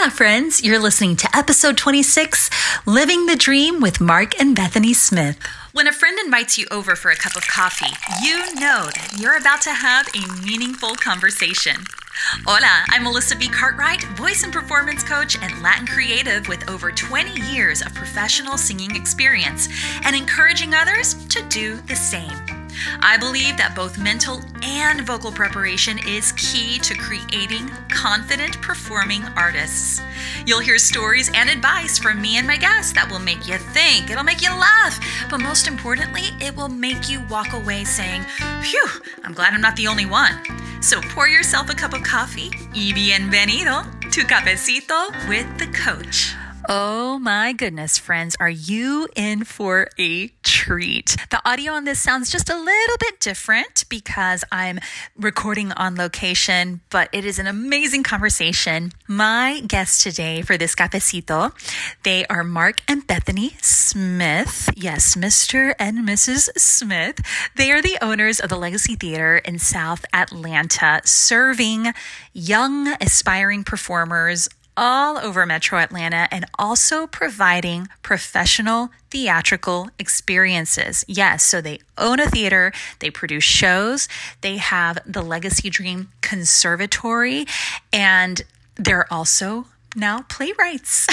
Hola, friends. You're listening to episode 26, Living the Dream with Mark and Bethany Smith. When a friend invites you over for a cup of coffee, you know that you're about to have a meaningful conversation. Hola, I'm Melissa V. Cartwright, voice and performance coach and Latin creative with over 20 years of professional singing experience and encouraging others to do the same. I believe that both mental and vocal preparation is key to creating confident performing artists. You'll hear stories and advice from me and my guests that will make you think, it'll make you laugh, but most importantly, it will make you walk away saying, phew, I'm glad I'm not the only one. So pour yourself a cup of coffee y bienvenido tu cafecito with the coach. Oh my goodness, friends, are you in for a treat? The audio on this sounds just a little bit different because I'm recording on location, but it is an amazing conversation. My guests today for this cafecito, they are Mark and Bethany Smith. Yes, Mr. and Mrs. Smith. They are the owners of the Legacy Theater in South Atlanta, serving young, aspiring performers all over Metro Atlanta and also providing professional theatrical experiences. Yes, so they own a theater, they produce shows, they have the Legacy Dream Conservatory, and they're also now playwrights.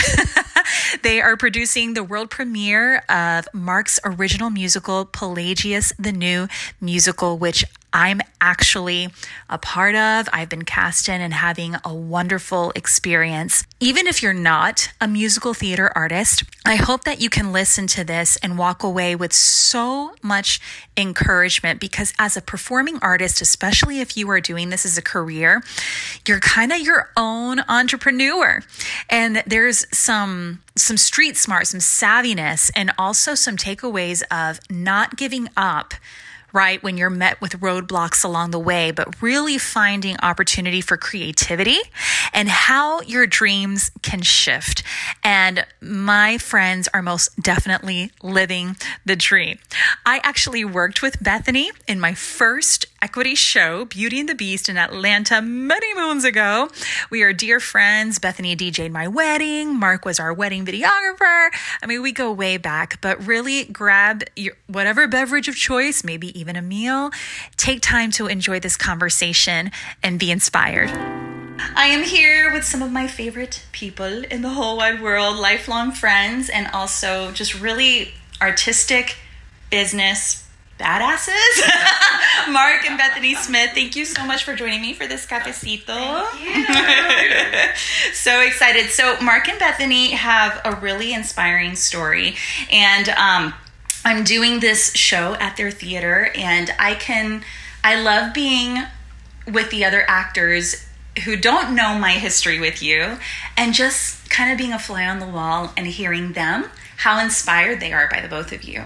They are producing the world premiere of Mark's original musical, Pelagius the New Musical, which I'm actually a part of. I've been cast in and having a wonderful experience. Even if you're not a musical theater artist, I hope that you can listen to this and walk away with so much encouragement, because as a performing artist, especially if you are doing this as a career, you're kind of your own entrepreneur. And there's some street smarts, some savviness, and also some takeaways of not giving up right when you're met with roadblocks along the way, but really finding opportunity for creativity and how your dreams can shift. And my friends are most definitely living the dream. I actually worked with Bethany in my first equity show, Beauty and the Beast, in Atlanta many moons ago. We are dear friends. Bethany DJ'd my wedding. Mark was our wedding videographer. I mean, we go way back, but really grab your whatever beverage of choice, maybe even a meal. Take time to enjoy this conversation and be inspired. I am here with some of my favorite people in the whole wide world, lifelong friends, and also just really artistic business badasses. Mark and Bethany Smith, thank you so much for joining me for this cafecito. Thank you. So excited. So Mark and Bethany have a really inspiring story, and I'm doing this show at their theater, and I love being with the other actors who don't know my history with you, and just kind of being a fly on the wall and hearing them, how inspired they are by the both of you,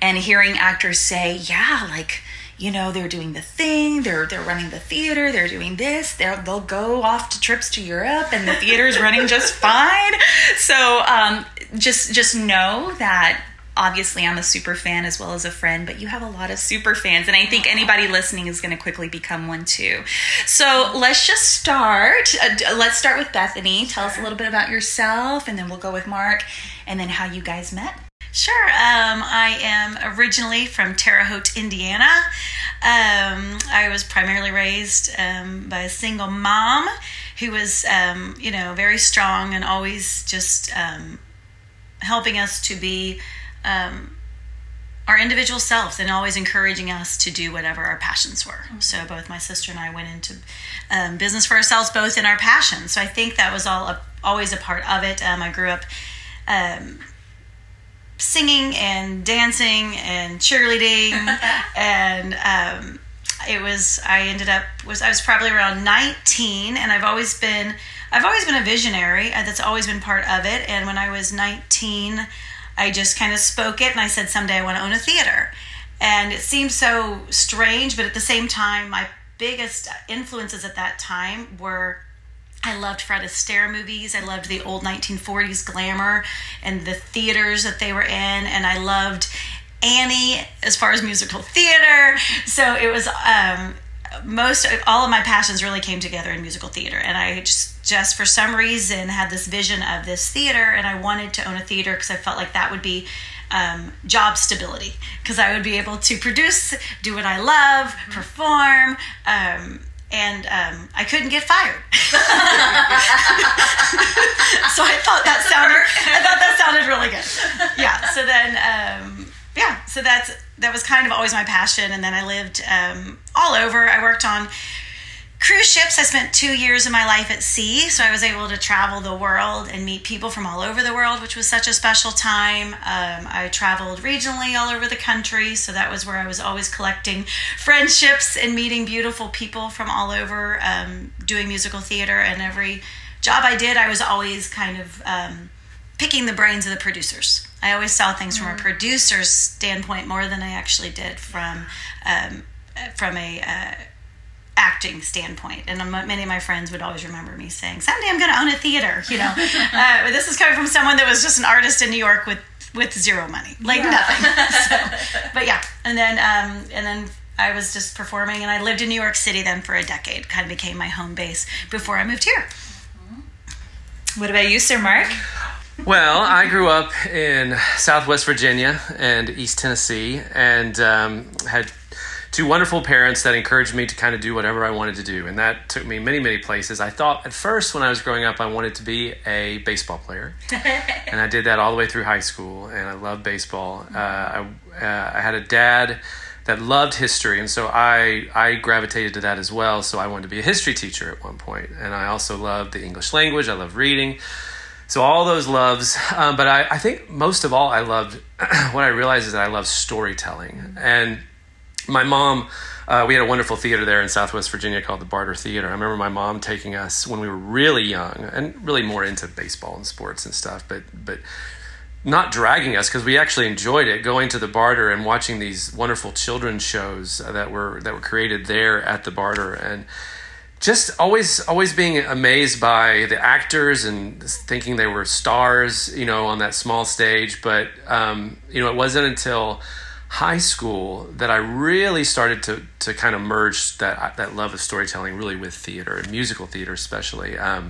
and hearing actors say, yeah, like, you know, they're doing the thing, they're running the theater, they're doing this, they'll go off to trips to Europe and the theater's running just fine. So just know that obviously I'm a super fan as well as a friend, but you have a lot of super fans, and I think anybody listening is going to quickly become one too. So let's just start. Let's start with Bethany. Tell us a little bit about yourself, and then we'll go with Mark, and then how you guys met. Sure. I am originally from Terre Haute, Indiana. I was primarily raised by a single mom who was, very strong and always just helping us to be our individual selves and always encouraging us to do whatever our passions were. Mm-hmm. So both my sister and I went into business for ourselves, both in our passions. So I think that was always a part of it. I grew up singing and dancing and cheerleading, and I was probably around 19, and I've always been a visionary. That's always been part of it. And when I was 19, I just kind of spoke it, and I said, someday I want to own a theater. And it seemed so strange, but at the same time, my biggest influences at that time were, I loved Fred Astaire movies. I loved the old 1940s glamour and the theaters that they were in. And I loved Annie as far as musical theater. So it was all of my passions really came together in musical theater. And I just for some reason had this vision of this theater, and I wanted to own a theater because I felt like that would be job stability, because I would be able to produce, do what I love, perform, and I couldn't get fired. So I thought that sounded really good. Yeah. So then, so that was kind of always my passion. And then I lived all over. I worked on cruise ships. I spent 2 years of my life at sea, so I was able to travel the world and meet people from all over the world, which was such a special time. I traveled regionally all over the country, so that was where I was always collecting friendships and meeting beautiful people from all over, doing musical theater. And every job I did, I was always kind of picking the brains of the producers. I always saw things from a producer's standpoint more than I actually did from a acting standpoint. And many of my friends would always remember me saying, someday I'm going to own a theater, you know. This is coming from someone that was just an artist in New York with zero money, nothing. So, but yeah. And then I was just performing, and I lived in New York City then for a decade, kind of became my home base before I moved here. What about you, Sir Mark? Well, I grew up in Southwest Virginia and East Tennessee, and had two wonderful parents that encouraged me to kind of do whatever I wanted to do. And that took me many, many places. I thought at first when I was growing up, I wanted to be a baseball player. And I did that all the way through high school. And I loved baseball. I had a dad that loved history. And so I gravitated to that as well. So I wanted to be a history teacher at one point. And I also loved the English language. I loved reading. So all those loves. But I think most of all, I loved what I realized is that I loved storytelling. And my mom, we had a wonderful theater there in Southwest Virginia called the Barter Theater. I remember my mom taking us when we were really young and really more into baseball and sports and stuff, but not dragging us, because we actually enjoyed it, going to the Barter and watching these wonderful children's shows that were created there at the Barter. And just always being amazed by the actors and thinking they were stars, you know, on that small stage. But, it wasn't until high school that I really started to kind of merge that love of storytelling really with theater, and musical theater especially. I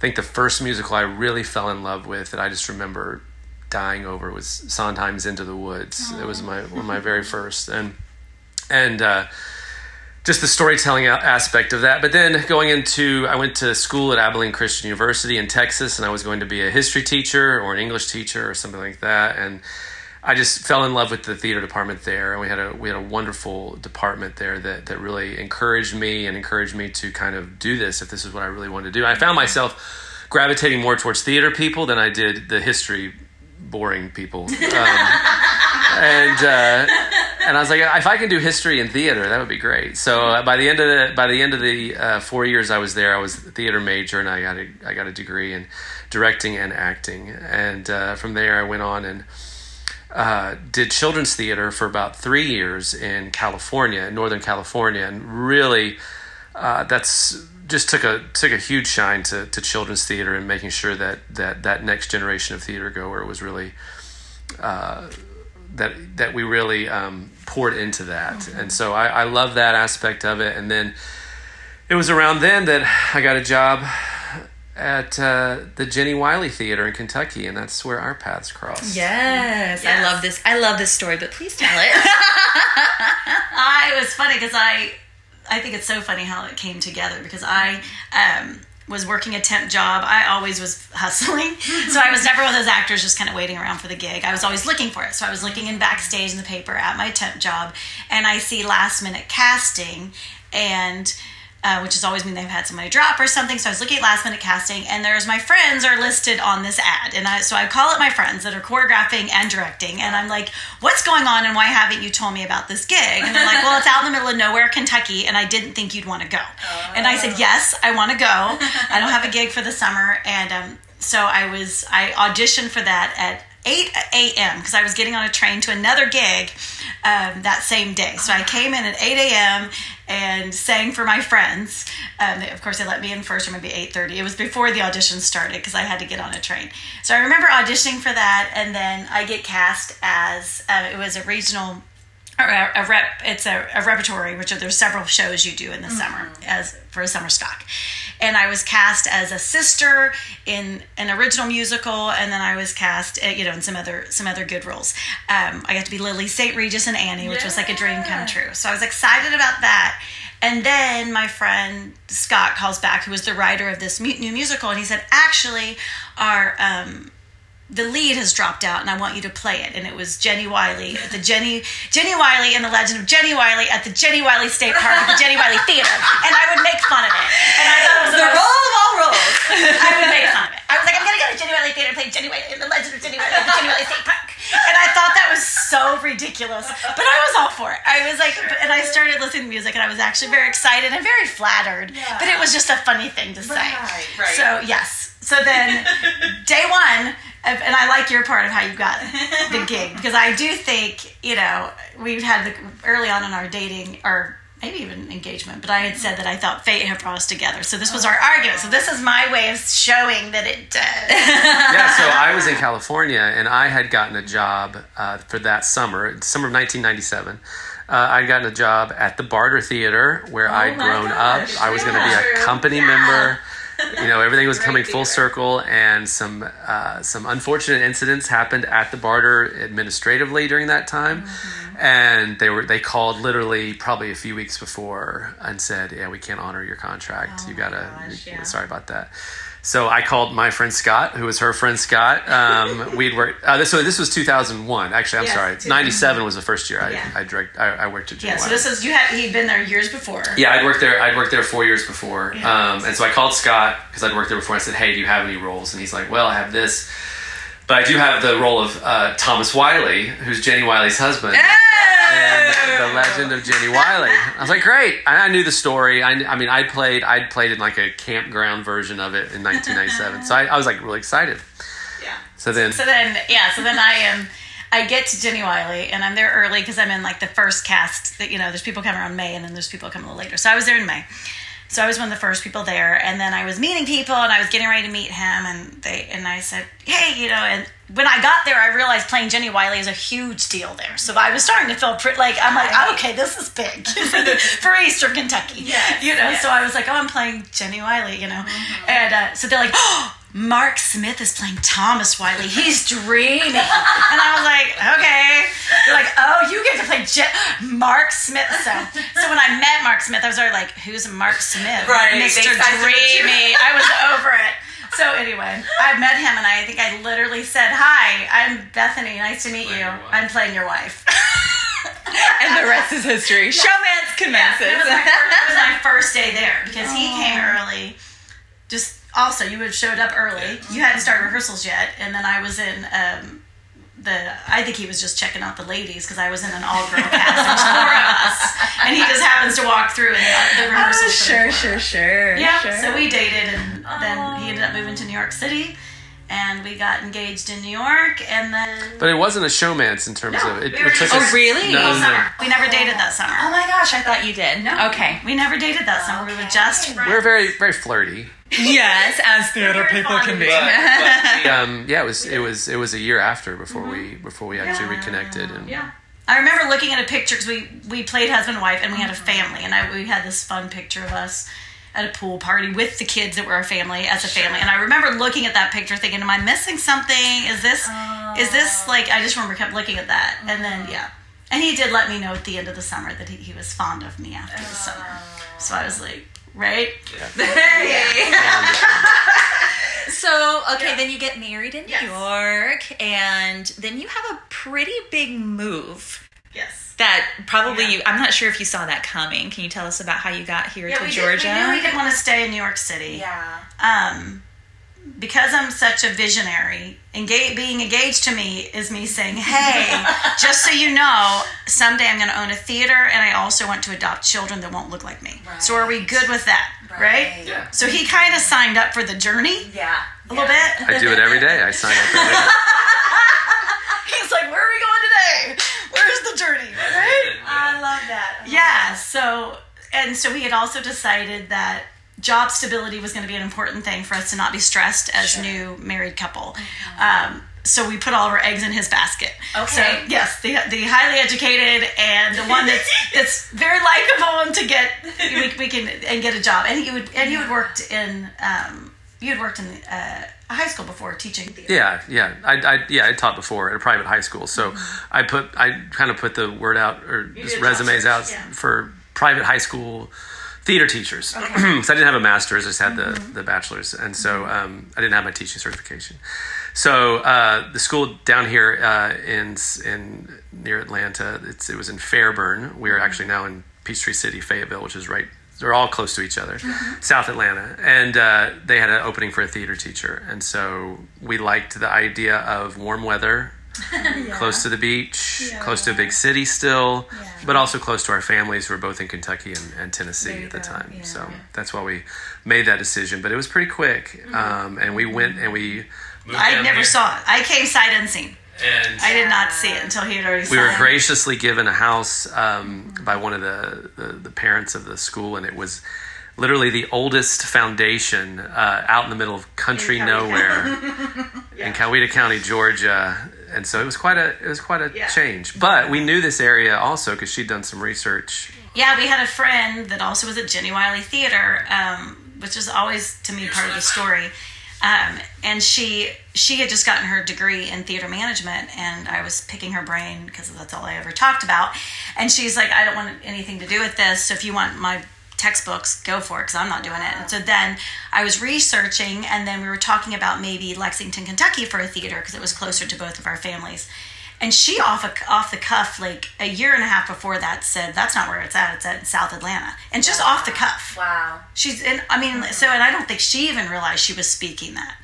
think the first musical I really fell in love with that I just remember dying over was Sondheim's Into the Woods. Aww. It was one of my very first, and just the storytelling aspect of that. But then I went to school at Abilene Christian University in Texas, and I was going to be a history teacher or an English teacher or something like that, and I just fell in love with the theater department there, and we had a wonderful department there that really encouraged me to kind of do this if this is what I really wanted to do. I found myself gravitating more towards theater people than I did the history boring people, and I was like, if I can do history and theater, that would be great. So by the end of the 4 years I was there, I was a theater major, and I got a degree in directing and acting, and from there I went on and did children's theater for about 3 years in California, Northern California, and really that's just took a huge shine to children's theater, and making sure that next generation of theater goer was really that we really poured into that. Mm-hmm. And so I love that aspect of it. And then it was around then that I got a job at the Jenny Wiley Theater in Kentucky, and that's where our paths crossed. Yes, yes. I love this story, but please tell it. It was funny because I think it's so funny how it came together, because I was working a temp job. I always was hustling, so I was never one of those actors just kind of waiting around for the gig. I was always looking for it, so I was looking in backstage in the paper at my temp job, and I see last minute casting, and which has always mean they've had somebody drop or something. So I was looking at last minute casting, and there's my friends are listed on this ad. And so I call up my friends that are choreographing and directing. And I'm like, what's going on? And why haven't you told me about this gig? And they're like, well, it's out in the middle of nowhere, Kentucky. And I didn't think you'd want to go. Oh. And I said, yes, I want to go. I don't have a gig for the summer. And so I auditioned for that at 8 a.m. because I was getting on a train to another gig that same day. So I came in at 8 a.m. and sang for my friends. Of course, they let me in first, or maybe 8:30. It was before the audition started because I had to get on a train. So I remember auditioning for that, and then I get cast as it was a regional It's a repertory, which are, there's several shows you do in the summer as for a summer stock. And I was cast as a sister in an original musical, and then I was cast, in some other good roles. I got to be Lily St. Regis and Annie, which was like a dream come true. So I was excited about that. And then my friend Scott calls back, who was the writer of this new musical, and he said, actually, the lead has dropped out, and I want you to play it. And it was Jenny Wiley, Jenny Wiley and the Legend of Jenny Wiley at the Jenny Wiley State Park at the Jenny Wiley Theater. And I would make fun of it. And I thought it was the role of all roles. I would make fun of it. I was like, I'm going to go to Jenny Wiley Theater and play Jenny Wiley and the Legend of Jenny Wiley at the Jenny Wiley State Park. And I thought that was so ridiculous, but I was all for it. I was like, and I started listening to music, and I was actually very excited and very flattered. Yeah. But it was just a funny thing to say. Right. So yes. So then, day one. And I like your part of how you got the gig, because I do think, we've had early on in our dating, or maybe even engagement, but I had said that I thought fate had brought us together. So this was our argument. So this is my way of showing that it does. Yeah, so I was in California, and I had gotten a job for that summer of 1997. I'd gotten a job at the Barter Theater, where I'd grown up. I was going to be a company member. Everything was coming full circle, and some unfortunate incidents happened at the Barter administratively during that time, and they called literally probably a few weeks before and said, "Yeah, we can't honor your contract. Sorry about that." So I called my friend Scott, who was her friend Scott. We'd worked. So this was 2001. Actually, I'm sorry. 97 was the first year I worked at Jenny Wiley. So this is he'd been there years before. Yeah, I'd worked there 4 years before. Yeah, and so I called Scott because I'd worked there before. I said, "Hey, do you have any roles?" And he's like, "Well, I have this, but I do have the role of Thomas Wiley, who's Jenny Wiley's husband." Yeah! And the Legend of Jenny Wiley. I was like, great. I knew the story. I'd played in like a campground version of it in 1997. So I was like really excited. Yeah. So then I get to Jenny Wiley, and I'm there early because I'm in like the first cast that, there's people coming around May, and then there's people coming a little later. So I was there in May. So I was one of the first people there, and then I was meeting people, and I was getting ready to meet him, and I said, hey, and when I got there, I realized playing Jenny Wiley is a huge deal there. So I was starting to feel okay, this is big for Eastern Kentucky, So I was like, oh, I'm playing Jenny Wiley, and so they're like, oh, Mark Smith is playing Thomas Wiley. He's dreaming. And I was like, okay. They're like, oh, you get to play Mark Smith. So when I met Mark Smith, I was already like, who's Mark Smith? Right. Mr. Dreamy. I was over it. So anyway, I met him, and I think I literally said, hi, I'm Bethany. Nice to meet you. I'm playing your wife. And the rest is history. Showman's commences. Yeah, it was my first day there, because he came early. Also, you had showed up early. You hadn't started rehearsals yet, and then I was in I think he was just checking out the ladies, because I was in an all-girl cast, which four of us, and he just happens to walk through the rehearsals. Oh, sure. Yeah, sure. So we dated, and then he ended up moving to New York City, and we got engaged in New York, and then... But it wasn't a showman's in terms of... It took us... Oh, really? No. We never dated that summer. Oh, my gosh, I thought you did. No. Okay. We never dated that summer. We were just friends. We were very, very flirty. Yes, as theater people can be. But it was a year after before we actually reconnected. And I remember looking at a picture, because we played husband and wife, and we had a family, and we had this fun picture of us at a pool party with the kids that were our family as a family. And I remember looking at that picture thinking, am I missing something? Is this like, I just remember kept looking at that. And then and he did let me know at the end of the summer that he was fond of me after the summer. So I was like, right? Yeah. So, okay, then you get married in New York, and then you have a pretty big move. Yes. That probably I'm not sure if you saw that coming. Can you tell us about how you got here to Georgia? We didn't want to stay in New York City. Yeah. Because I'm such a visionary, being engaged to me is me saying, hey, just so you know, someday I'm going to own a theater, and I also want to adopt children that won't look like me. Right. So are we good with that? Right? Yeah. So he kind of signed up for the journey. Yeah. A little bit. I do it every day. I sign up every day. He's like, where are we going today? Where's the journey? Right? I love that. So we had also decided that job stability was going to be an important thing for us to not be stressed as a new married couple. So we put all of our eggs in his basket. Okay. So yes, the highly educated and the one that's very likable and to get we can and get a job. And you had worked in a high school before teaching theater. Yeah. I taught before at a private high school. So mm-hmm. I kind of put the word out or just resumes out for private high school theater teachers. Okay. So I didn't have a master's, I just had mm-hmm. the bachelor's, and so I didn't have my teaching certification. So the school down here in near Atlanta, it was in Fairburn. We are actually now in Peachtree City, Fayetteville, which is right. They're all close to each other, mm-hmm. South Atlanta, and they had an opening for a theater teacher, and so we liked the idea of warm weather. Yeah. Close to the beach, close to a big city still, but also close to our families who were both in Kentucky and Tennessee at the time. Yeah. So that's why we made that decision. But it was pretty quick, mm-hmm. And we went and we. I never saw it. I came sight unseen. And I did not see it until he had already seen it. We were graciously given a house mm-hmm. by one of the parents of the school, and it was literally the oldest foundation out in the middle of country nowhere in Coweta County, Georgia. And so it was quite a change. But we knew this area also because she'd done some research. Yeah, we had a friend that also was at Jenny Wiley Theater, which is always, to me, part of the story. And she had just gotten her degree in theater management, and I was picking her brain because that's all I ever talked about. And she's like, I don't want anything to do with this, so if you want my textbooks, go for it, because I'm not doing it. And so then I was researching, and then we were talking about maybe Lexington, Kentucky for a theater, because it was closer to both of our families. And she off the cuff, like a year and a half before that, said, that's not where it's at. It's at South Atlanta. And just off the cuff. Wow. And I don't think she even realized she was speaking that.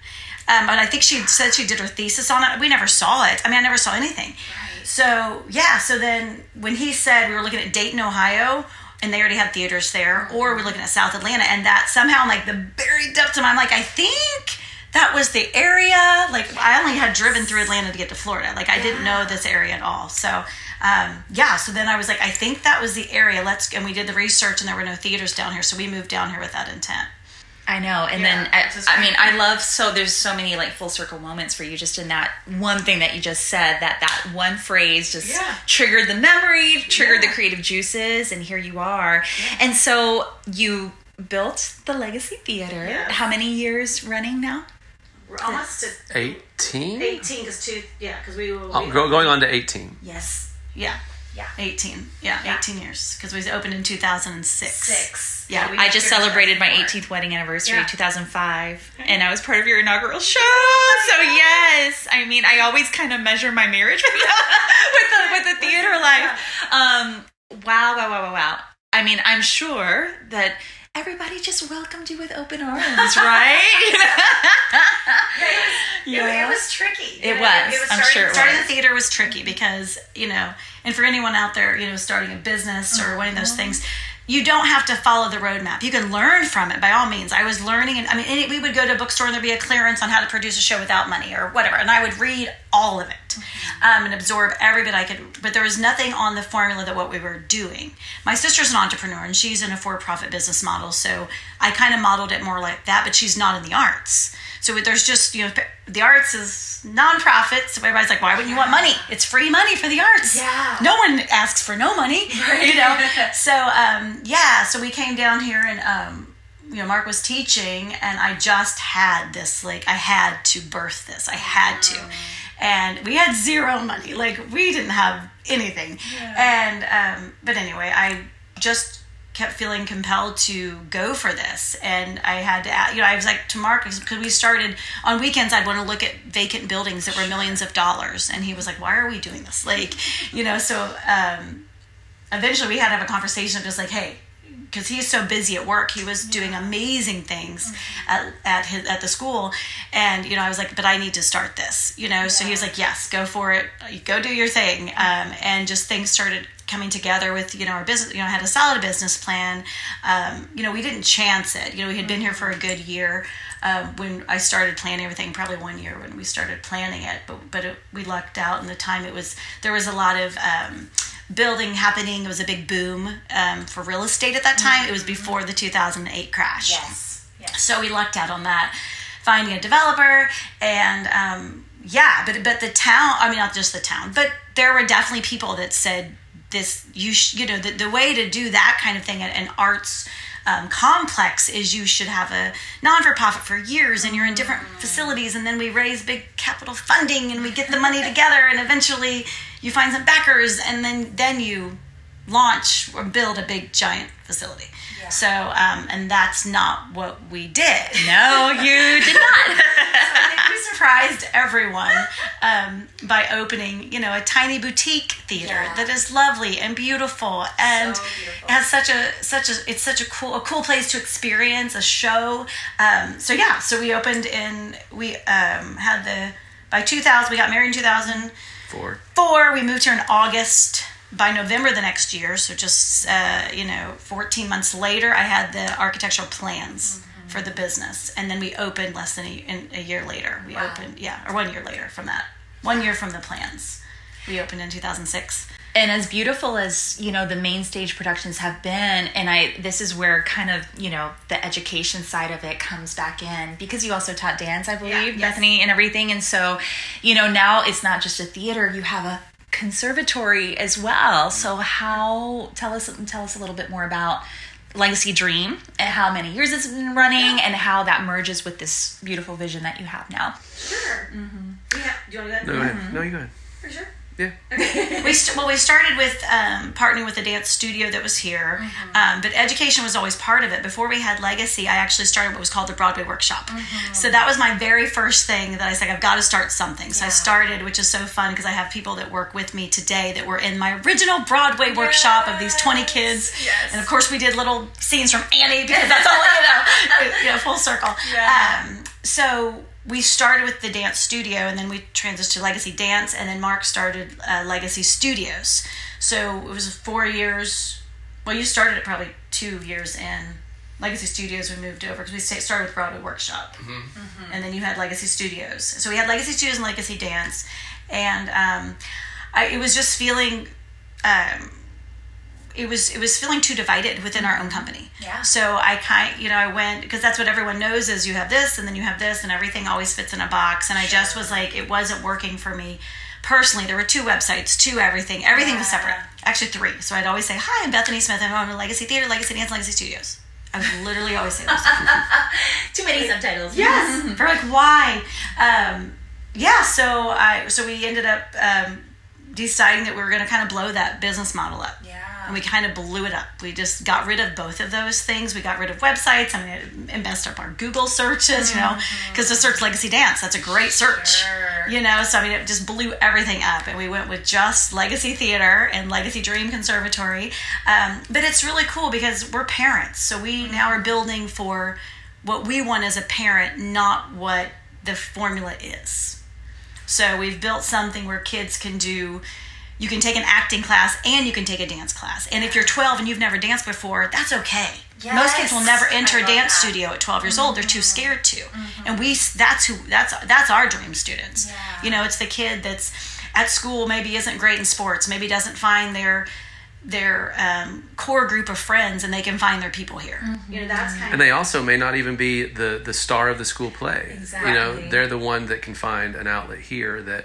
But I think she said she did her thesis on it. We never saw it. I never saw anything. Right. So, so then when he said we were looking at Dayton, Ohio, and they already have theaters there, or we're looking at South Atlanta, and that somehow, the buried depths of my mind, I think that was the area. I only had driven through Atlanta to get to Florida. I didn't know this area at all. So, so then I was I think that was the area. And we did the research, and there were no theaters down here, so we moved down here with that intent. I know. And then, I love, there's so many full circle moments for you just in that one thing that you just said, that one phrase just triggered the memory, triggered the creative juices, and here you are. Yeah. And so you built the Legacy Theater. Yeah. How many years running now? We're almost to 18. 18 because we were going on to 18. Yes. Yeah. Yeah. 18. Yeah, yeah. 18 years. Because we opened in 2006. Yeah. I just celebrated my 18th wedding anniversary, 2005. Okay. And I was part of your inaugural show. So yes. I always kind of measure my marriage with the theater life. Wow. I'm sure that everybody just welcomed you with open arms, right? It was tricky. It was. I'm sure it was. Starting the theater was tricky because, and for anyone out there, starting a business or one of those things, you don't have to follow the roadmap. You can learn from it by all means. I was learning, and we would go to a bookstore and there'd be a clearance on how to produce a show without money or whatever, and I would read all of it and absorb every bit I could. But there was nothing on the formula that what we were doing. My sister's an entrepreneur, and she's in a for-profit business model, so I kind of modeled it more like that, but she's not in the arts. So there's just, the arts is nonprofit. So everybody's like, why wouldn't you want money? It's free money for the arts. Yeah. No one asks for no money, So, so we came down here and, Mark was teaching, and I just had this, I had to birth this. I had to. And we had zero money. We didn't have anything. Yeah. And, but anyway, I just kept feeling compelled to go for this, and I had to I was like to Mark, because we started on weekends, I'd want to look at vacant buildings that were millions of dollars, and he was like, why are we doing this? Eventually we had to have a conversation of just hey, because he's so busy at work, he was doing amazing things at the school, and I was like, but I need to start this, so he was like, yes, go for it, go do your thing, and just things started coming together with our business. I had a solid business plan. We didn't chance it. We had been here for a good year when I started planning everything. Probably 1 year when we started planning it, but we lucked out in the time. There was a lot of building happening. It was a big boom for real estate at that time. It was before the 2008 crash. Yes. So we lucked out on that, finding a developer and Yeah, but the town, I mean, not just the town, but there were definitely people that said this, the way to do that kind of thing at an arts complex is you should have a non-for-profit for years, and you're in different facilities, and then we raise big capital funding and we get the money together, and eventually you find some backers, and then you launch or build a big giant facility. Yeah. So, and that's not what we did. No, you did not. So I think we surprised everyone by opening, a tiny boutique theater that is lovely and beautiful, and so beautiful. Has such a cool place to experience a show. So we opened in by 2000 we got married in 2004. We moved here in August. By November the next year, so just 14 months later, I had the architectural plans for the business, and then we opened less than a year later. We opened, or 1 year later from that. 1 year from the plans, we opened in 2006. And as beautiful as the main stage productions have been, and this is where kind of the education side of it comes back in, because you also taught dance, I believe, Bethany, and everything, and so now it's not just a theater; you have a conservatory as well. So tell us a little bit more about Legacy Dream and how many years it's been running and how that merges with this beautiful vision that you have now. Sure. Mm-hmm. Yeah. Do you want to go ahead? No, go ahead. Mm-hmm. No, you go ahead. Are you sure? Yeah. Okay. We started with partnering with a dance studio that was here, but education was always part of it. Before we had Legacy, I actually started what was called the Broadway Workshop. Mm-hmm. So that was my very first thing that I said, I've got to start something. So I started, which is so fun because I have people that work with me today that were in my original Broadway Workshop of these 20 kids. Yes. And of course we did little scenes from Annie because that's all, full circle. Yeah. So we started with the dance studio, and then we transitioned to Legacy Dance, and then Mark started Legacy Studios. So it was 4 years. Well, you started it probably 2 years in. Legacy Studios, we moved over because we started with Broadway Workshop. Mm-hmm. Mm-hmm. And then you had Legacy Studios. So we had Legacy Studios and Legacy Dance. And it was just feeling... It was feeling too divided within our own company. Yeah. So I I went, because that's what everyone knows is you have this and then you have this and everything always fits in a box. And I just was like, it wasn't working for me personally. There were 2 websites, 2 everything. Everything was separate. Actually 3. So I'd always say, hi, I'm Bethany Smith. I'm from Legacy Theater, Legacy Dance, Legacy Studios. I would literally always say those. Too many subtitles. Yes. We're like, why? So we ended up deciding that we were going to kind of blow that business model up. Yeah. And we kind of blew it up. We just got rid of both of those things. We got rid of websites. I mean, it messed up our Google searches, because to search Legacy Dance, that's a great search, So, I mean, it just blew everything up. And we went with just Legacy Theater and Legacy Dream Conservatory. But it's really cool because we're parents. So we now are building for what we want as a parent, not what the formula is. So we've built something where kids can do... You can take an acting class and you can take a dance class. And if you're 12 and you've never danced before, that's okay. Yes. Most kids will never enter a dance studio at 12 years old. They're too scared to. Mm-hmm. And that's our dream students. Yeah. It's the kid that's at school maybe isn't great in sports, maybe doesn't find their core group of friends, and they can find their people here. Mm-hmm. That's kind of. And they also may not even be the star of the school play. Exactly. They're the one that can find an outlet here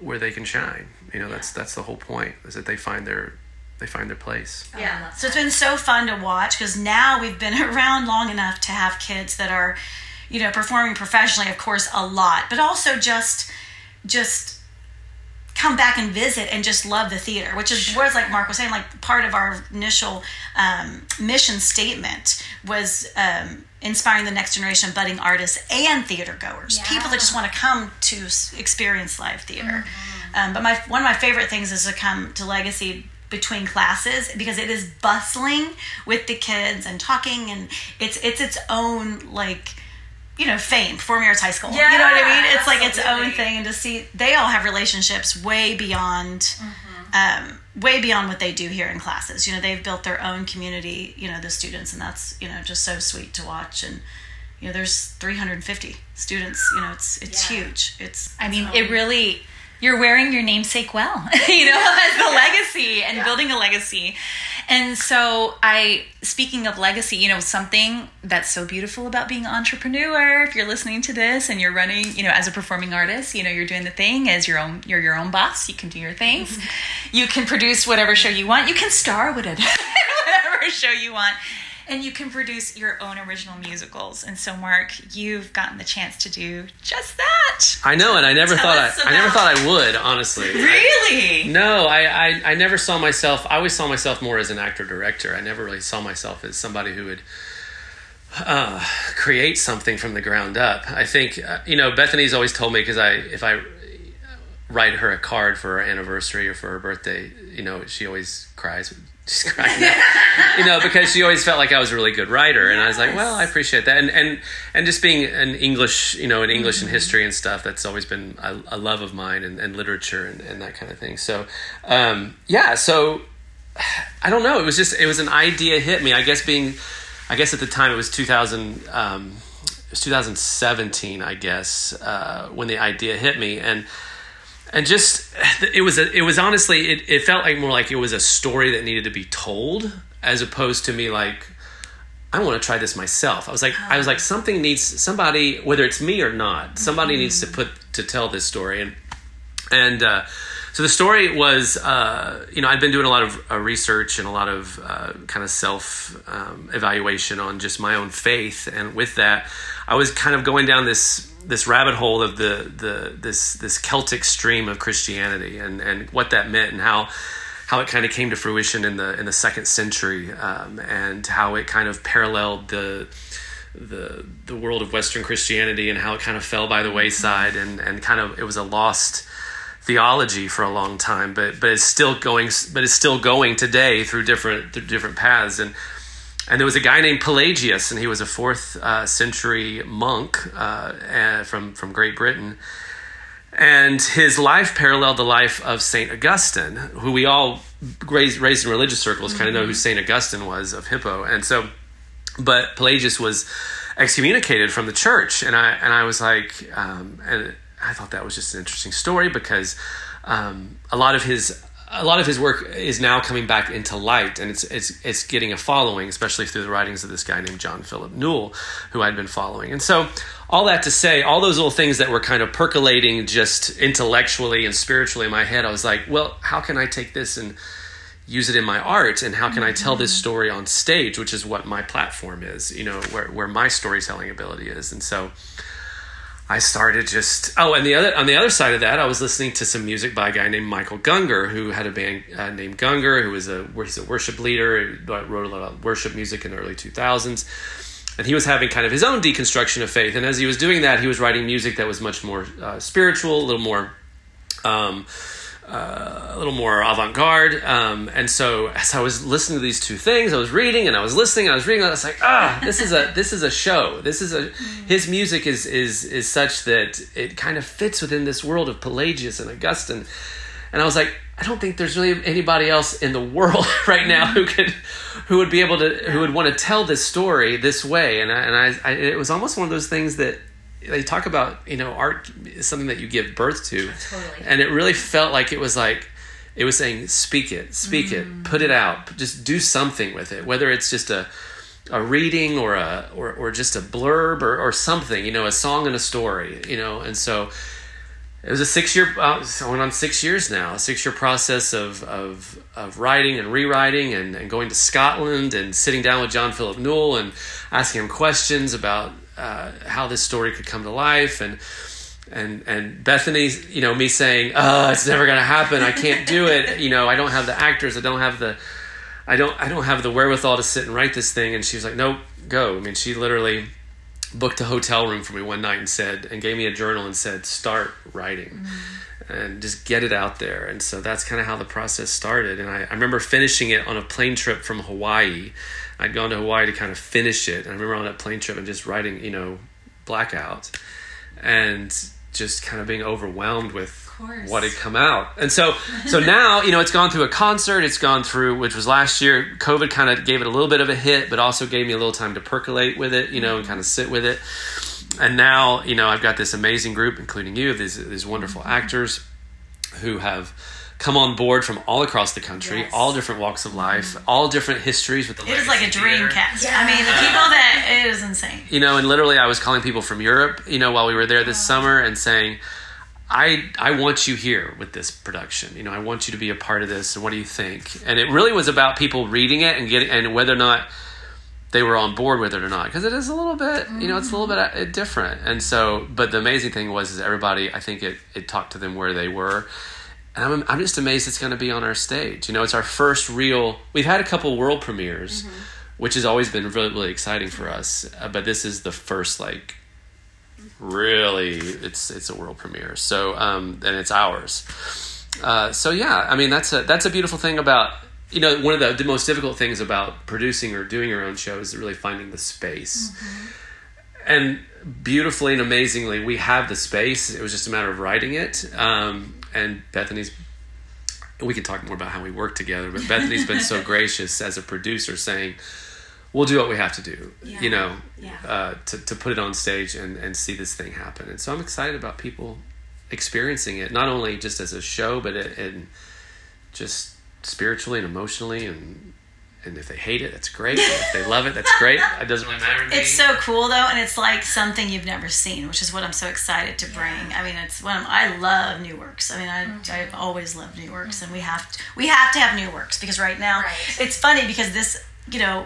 where they can shine. That's the whole point, is that they find their place. Yeah. So it's been so fun to watch, because now we've been around long enough to have kids that are, performing professionally, of course, a lot, but also just come back and visit and just love the theater, which is where, like Mark was saying, like part of our initial mission statement was inspiring the next generation of budding artists and theater goers, people that just want to come to experience live theater. Mm-hmm. But one of my favorite things is to come to Legacy between classes, because it is bustling with the kids and talking, and it's its own fame, performing arts high school. Yeah, you know what I mean? It's absolutely. Like its own thing, and to see they all have relationships way beyond what they do here in classes. They've built their own community, the students, and that's, just so sweet to watch. And, there's 350 students, it's huge. It's I mean, it really you're wearing your namesake well, you know, as the legacy and building a legacy. And so speaking of legacy, you know, something that's so beautiful about being an entrepreneur, if you're listening to this and you're running, you know, as a performing artist, you know, you're doing the thing as your own, you're your own boss. You can do your things. Mm-hmm. You can produce whatever show you want. You can star whatever show you want. And you can produce your own original musicals. And so, Mark, you've gotten the chance to do just that. I know, and I never thought I would, honestly. Really? No, I never saw myself. I always saw myself more as an actor-director. I never really saw myself as somebody who would create something from the ground up. I think, you know, Bethany's always told me, because if I write her a card for her anniversary or for her birthday, you know, she always cries. She's crying now. You know, because she always felt like I was a really good writer. Yes. And I was like, well, I appreciate that. And just being an English, you know, in English mm-hmm. and history and stuff, that's always been a love of mine, and literature and that kind of thing. So, so I don't know. It was an idea hit me, I guess at the time it was 2017, when the idea hit me. And just, it felt like more like it was a story that needed to be told, as opposed to me like, I want to try this myself. I was like, somebody, whether it's me or not, somebody needs to tell this story. And so the story was, you know, I'd been doing a lot of research and a lot of kind of self evaluation on just my own faith, and with that, I was kind of going down this rabbit hole of this Celtic stream of Christianity and what that meant, and how it kind of came to fruition in the second century, and how it kind of paralleled the world of Western Christianity, and how it kind of fell by the wayside, and kind of it was a lost theology for a long time, but it's still going today through different paths. And there was a guy named Pelagius, and he was a 4th century monk from Great Britain. And his life paralleled the life of St. Augustine, who we all raised in religious circles kind of know who St. Augustine was of Hippo. And so, but Pelagius was excommunicated from the church. And I was like, and I thought that was just an interesting story, because a lot of his work is now coming back into light, and it's getting a following, especially through the writings of this guy named John Philip Newell, who I'd been following. And so all that to say, all those little things that were kind of percolating just intellectually and spiritually in my head, I was like, well, how can I take this and use it in my art, and how can I tell this story on stage, which is what my platform is, you know, where my storytelling ability is. And so I started just... Oh, and on the other side of that, I was listening to some music by a guy named Michael Gungor, who had a band named Gungor, he's a worship leader, who wrote a lot of worship music in the early 2000s. And he was having kind of his own deconstruction of faith. And as he was doing that, he was writing music that was much more spiritual, a little more avant-garde. And so as I was listening to these two things, I was reading and I was listening and I was reading, and I was like, this is a show. His music is such that it kind of fits within this world of Pelagius and Augustine. And I was like, I don't think there's really anybody else in the world right now who would want to tell this story this way. And it was almost one of those things that they talk about, you know, art is something that you give birth to. Totally. And it really felt like it was saying, speak it, put it out, just do something with it. Whether it's just a reading or or just a blurb or something, you know, a song and a story, you know. And so it was a 6-year, I went on 6 years now, a 6-year process of writing and rewriting and going to Scotland and sitting down with John Philip Newell and asking him questions about, how this story could come to life, and Bethany, you know, me saying, it's never going to happen. I can't do it. You know, I don't have the actors. I don't have the wherewithal to sit and write this thing. And she was like, nope, go. I mean, she literally booked a hotel room for me one night and gave me a journal and said, start writing and just get it out there. And so that's kind of how the process started. And I remember finishing it on a plane trip from Hawaii. I'd gone to Hawaii to kind of finish it. And I remember on that plane trip and just writing, you know, blackout, and just kind of being overwhelmed with what had come out. And so now, you know, it's gone through a concert. It's gone through, which was last year, COVID kind of gave it a little bit of a hit, but also gave me a little time to percolate with it, you know, and kind of sit with it. And now, you know, I've got this amazing group, including you, of these wonderful actors who have come on board from all across the country, yes. all different walks of life, all different histories with the Legacy Theater. It is like a dream cast. Yeah. I mean, the people that, it is insane. You know, and literally I was calling people from Europe, you know, while we were there this summer and saying, I want you here with this production. You know, I want you to be a part of this. And what do you think? And it really was about people reading it and getting, and whether or not they were on board with it or not. Because it is a little bit, you know, it's a little bit different. And so, but the amazing thing was, is everybody, I think it talked to them where they were. And I'm just amazed it's going to be on our stage. You know, it's our first real, we've had a couple world premieres, which has always been really, really exciting for us. But this is the first, like, really, it's a world premiere. So and it's ours. So yeah, I mean that's a beautiful thing about, you know, one of the most difficult things about producing or doing your own show is really finding the space. And beautifully and amazingly, we have the space. It was just a matter of writing it. And Bethany's, we can talk more about how we work together, but Bethany's been so gracious as a producer, saying, we'll do what we have to do, you know, to put it on stage and see this thing happen. And so I'm excited about people experiencing it, not only just as a show, but and just spiritually and emotionally. And if they hate it, that's great. If they love it, that's great. It doesn't really matter to me. It's so cool, though, and it's like something you've never seen, which is what I'm so excited to bring. Yeah. I mean, I love new works. I mean, I've always loved new works, and we have to have new works, because right now, it's funny because this, you know,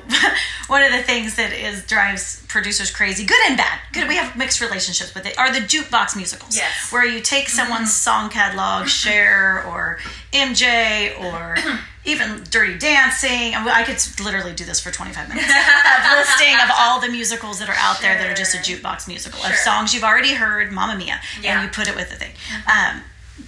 one of the things that drives producers crazy, good and bad. Good, we have mixed relationships with it, are the jukebox musicals, where you take someone's song catalog, Cher or MJ or even Dirty Dancing. I could literally do this for 25 minutes of listing of all the musicals that are out there that are just a jukebox musical of songs you've already heard, Mamma Mia, and you put it with the thing.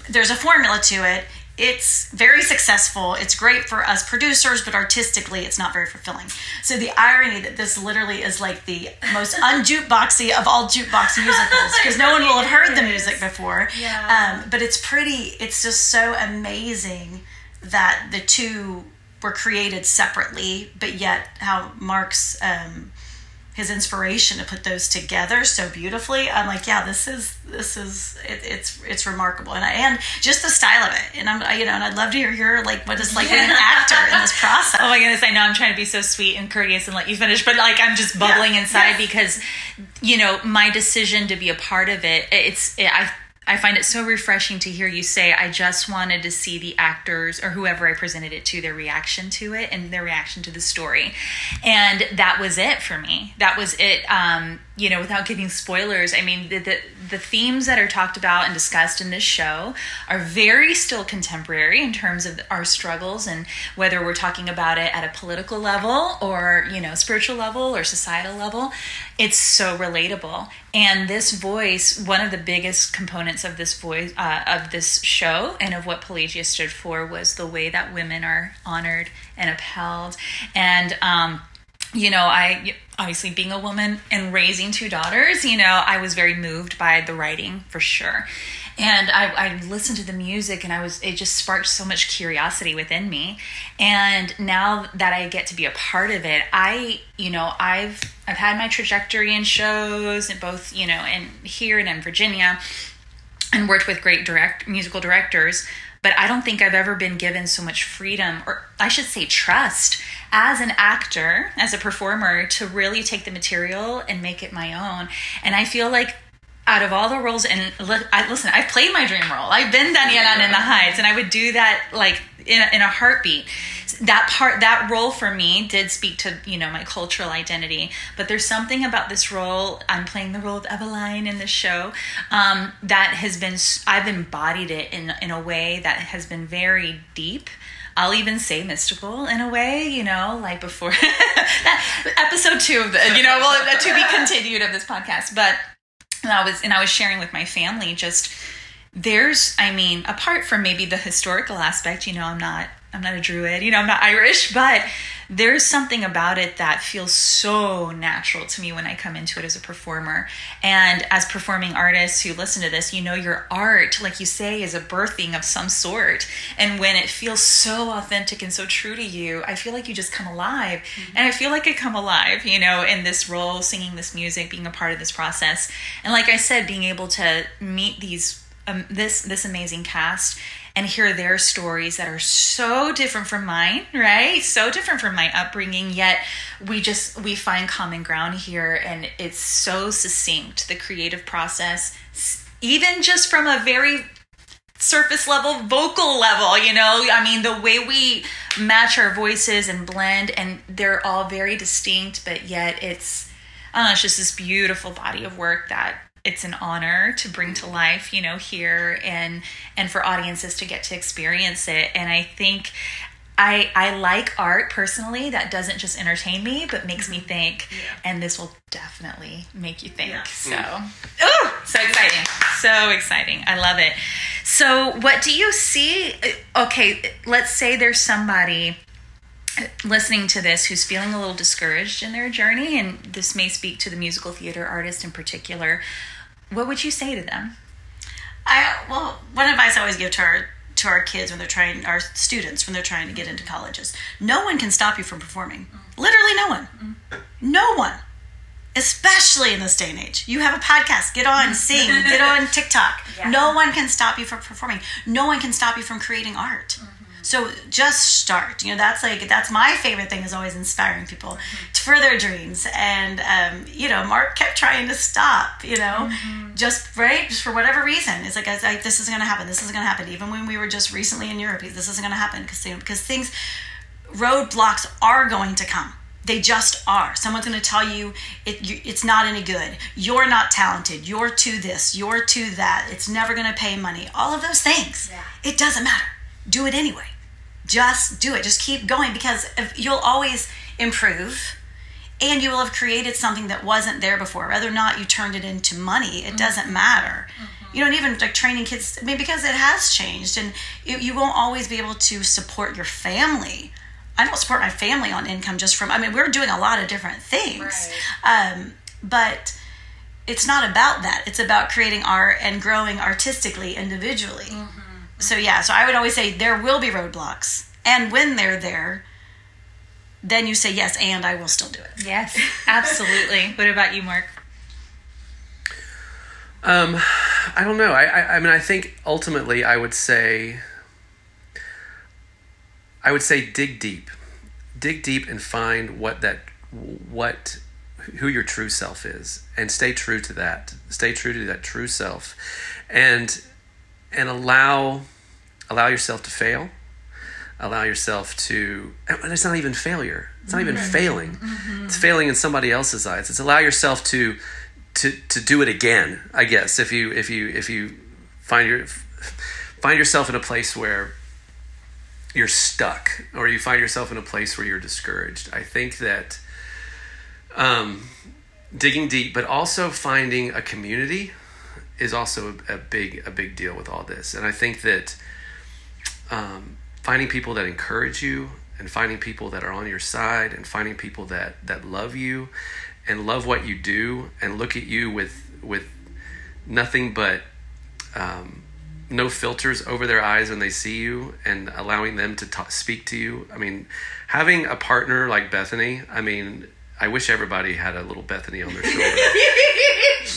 There's a formula to it. It's very successful. It's great for us producers, but artistically, it's not very fulfilling. So the irony that this literally is like the most un-jukeboxy of all jukebox musicals, because no one will have heard the music before. Yeah. But it's pretty. It's just so amazing that the two were created separately, but yet how Mark's his inspiration to put those together so beautifully. I'm like, yeah, this is it's remarkable, and just the style of it. And I'm, you know, and I'd love to hear like what it's like being an actor in this process. Oh my goodness, I know I'm trying to be so sweet and courteous and let you finish, but like I'm just bubbling inside because, you know, my decision to be a part of it. I find it so refreshing to hear you say, I just wanted to see the actors or whoever I presented it to, their reaction to it and their reaction to the story. And that was it for me. That was it, you know, without giving spoilers. I mean, the themes that are talked about and discussed in this show are very still contemporary in terms of our struggles, and whether we're talking about it at a political level or, you know, spiritual level or societal level, it's so relatable. And this voice, one of the biggest components of this voice, of this show and of what Pelagius stood for, was the way that women are honored and upheld. And, you know, I obviously being a woman and raising two daughters, you know, I was very moved by the writing for sure. And I listened to the music, and it just sparked so much curiosity within me. And now that I get to be a part of it, I've had my trajectory in shows, and both, you know, and here and in Virginia, and worked with great musical directors. But I don't think I've ever been given so much freedom, or I should say trust, as an actor, as a performer, to really take the material and make it my own. And I feel like, out of all the roles, and listen, I've played my dream role. I've been Daniela in the Heights, and I would do that like in a heartbeat. That role for me did speak to, you know, my cultural identity. But there's something about this role. I'm playing the role of Eveline in this show that has been, I've embodied it in a way that has been very deep. I'll even say mystical in a way, you know, like before episode 2 of the, you know, well, to be continued of this podcast, but. And I was sharing with my family, just there's, I mean, apart from maybe the historical aspect, you know, I'm not a Druid, you know, I'm not Irish, but there's something about it that feels so natural to me when I come into it as a performer. And as performing artists who listen to this, you know, your art, like you say, is a birthing of some sort. And when it feels so authentic and so true to you, I feel like you just come alive. Mm-hmm. And I feel like I come alive, you know, in this role, singing this music, being a part of this process. And like I said, being able to meet these this amazing cast and hear their stories that are so different from mine, right? So different from my upbringing, yet we find common ground here, and it's so succinct, the creative process, even just from a very surface level, vocal level, you know, I mean, the way we match our voices and blend, and they're all very distinct, but yet it's, I don't know, it's just this beautiful body of work that it's an honor to bring to life, you know, here and for audiences to get to experience it. And I think I like art personally that doesn't just entertain me, but makes me think, and this will definitely make you think. Yeah. So exciting. So exciting. I love it. So what do you see? Okay, let's say there's somebody listening to this who's feeling a little discouraged in their journey, and this may speak to the musical theater artist in particular. What would you say to them? One advice I always give to our kids when they're trying, our students when they're trying to get into colleges. No one can stop you from performing. Literally no one. No one. Especially in this day and age. You have a podcast. Get on, sing. Get on TikTok. Yeah. No one can stop you from performing. No one can stop you from creating art. So just start. You know, that's my favorite thing, is always inspiring people for their dreams. And, you know, Mark kept trying to stop, you know, just for whatever reason. It's like, this is going to happen. This is going to happen. Even when we were just recently in Europe, this isn't going to happen, because things, roadblocks are going to come. They just are. Someone's going to tell you it's not any good. You're not talented. You're too this. You're too that. It's never going to pay money. All of those things. Yeah. It doesn't matter. Do it anyway. Just do it. Just keep going, because you'll always improve, and you will have created something that wasn't there before. Whether or not you turned it into money, it doesn't matter. You don't even like training kids. I mean, because it has changed, and you won't always be able to support your family. I don't support my family on income just from, I mean, we're doing a lot of different things, right. But it's not about that. It's about creating art and growing artistically, individually. So yeah, so I would always say there will be roadblocks. And when they're there, then you say, yes, and I will still do it. Yes, absolutely. What about you, Mark? I don't know. I mean, I think ultimately I would say dig deep and find who your true self is, and stay true to that. Stay true to that true self. And allow yourself to fail. Allow yourself to, and it's not even failure. It's not even failing. It's failing in somebody else's eyes. It's allow yourself to do it again, I guess. If you find yourself in a place where you're stuck, or you find yourself in a place where you're discouraged, I think that digging deep, but also finding a community, is also a big deal with all this. And I think that finding people that encourage you, and finding people that are on your side, and finding people that love you and love what you do, and look at you with nothing but no filters over their eyes when they see you, and allowing them to speak to you. I mean, having a partner like Bethany, I mean, I wish everybody had a little Bethany on their shoulder.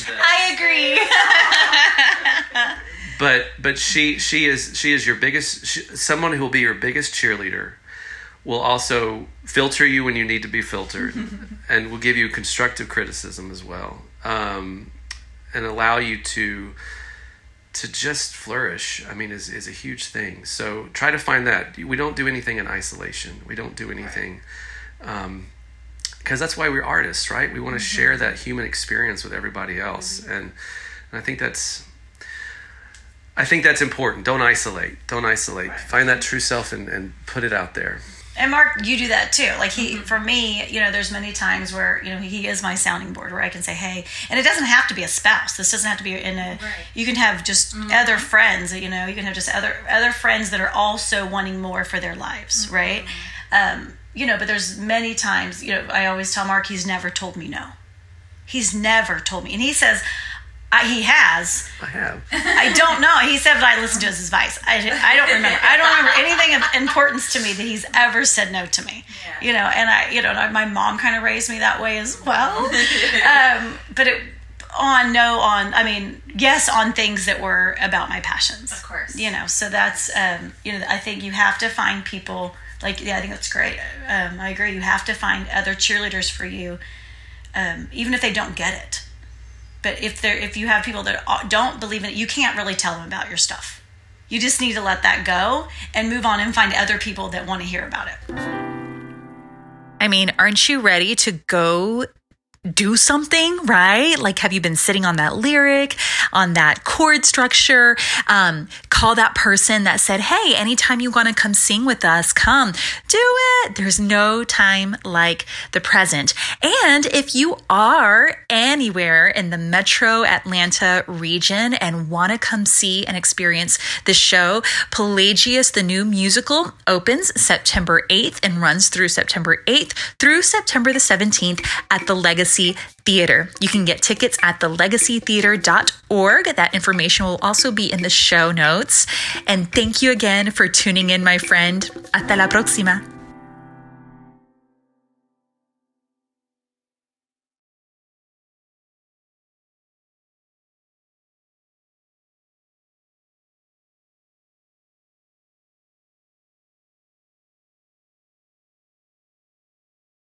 I agree. But she is your biggest, someone who will be your biggest cheerleader, will also filter you when you need to be filtered, and will give you constructive criticism as well, and allow you to just flourish. I mean, is a huge thing. So try to find that. We don't do anything in isolation. We don't do anything. Right. Because that's why we're artists, right? We want to share that human experience with everybody else, and I think that's important. Don't isolate. Right. Find that true self and put it out there. And Mark, you do that too. Like he, for me, you know, there's many times where, you know, he is my sounding board, where I can say, hey, and it doesn't have to be a spouse. This doesn't have to be in a, you can have just other friends, you know, you can have just other friends that are also wanting more for their lives. Right. You know, but there's many times, you know, I always tell Mark, he's never told me no. He's never told me. And he says, he has. I have. I don't know. He said, but I listened to his advice. I don't remember. I don't remember anything of importance to me that he's ever said no to me. Yeah. You know, and I, you know, my mom kind of raised me that way as well. But it, yes, on things that were about my passions. Of course. You know, so that's, I think you have to find people, I think that's great. I agree. You have to find other cheerleaders for you, even if they don't get it. But if you have people that don't believe in it, you can't really tell them about your stuff. You just need to let that go and move on and find other people that want to hear about it. I mean, aren't you ready to go do something, right? Like, have you been sitting on that lyric, on that chord structure? Call that person that said, hey, anytime you want to come sing with us, come do it. There's no time like the present. And if you are anywhere in the metro Atlanta region and want to come see and experience the show, Pelagius the New Musical opens September 8th and runs through September 8th through September the 17th at the Legacy Theater. You can get tickets at thelegacytheater.org. That information will also be in the show notes. And thank you again for tuning in, my friend. Hasta la próxima.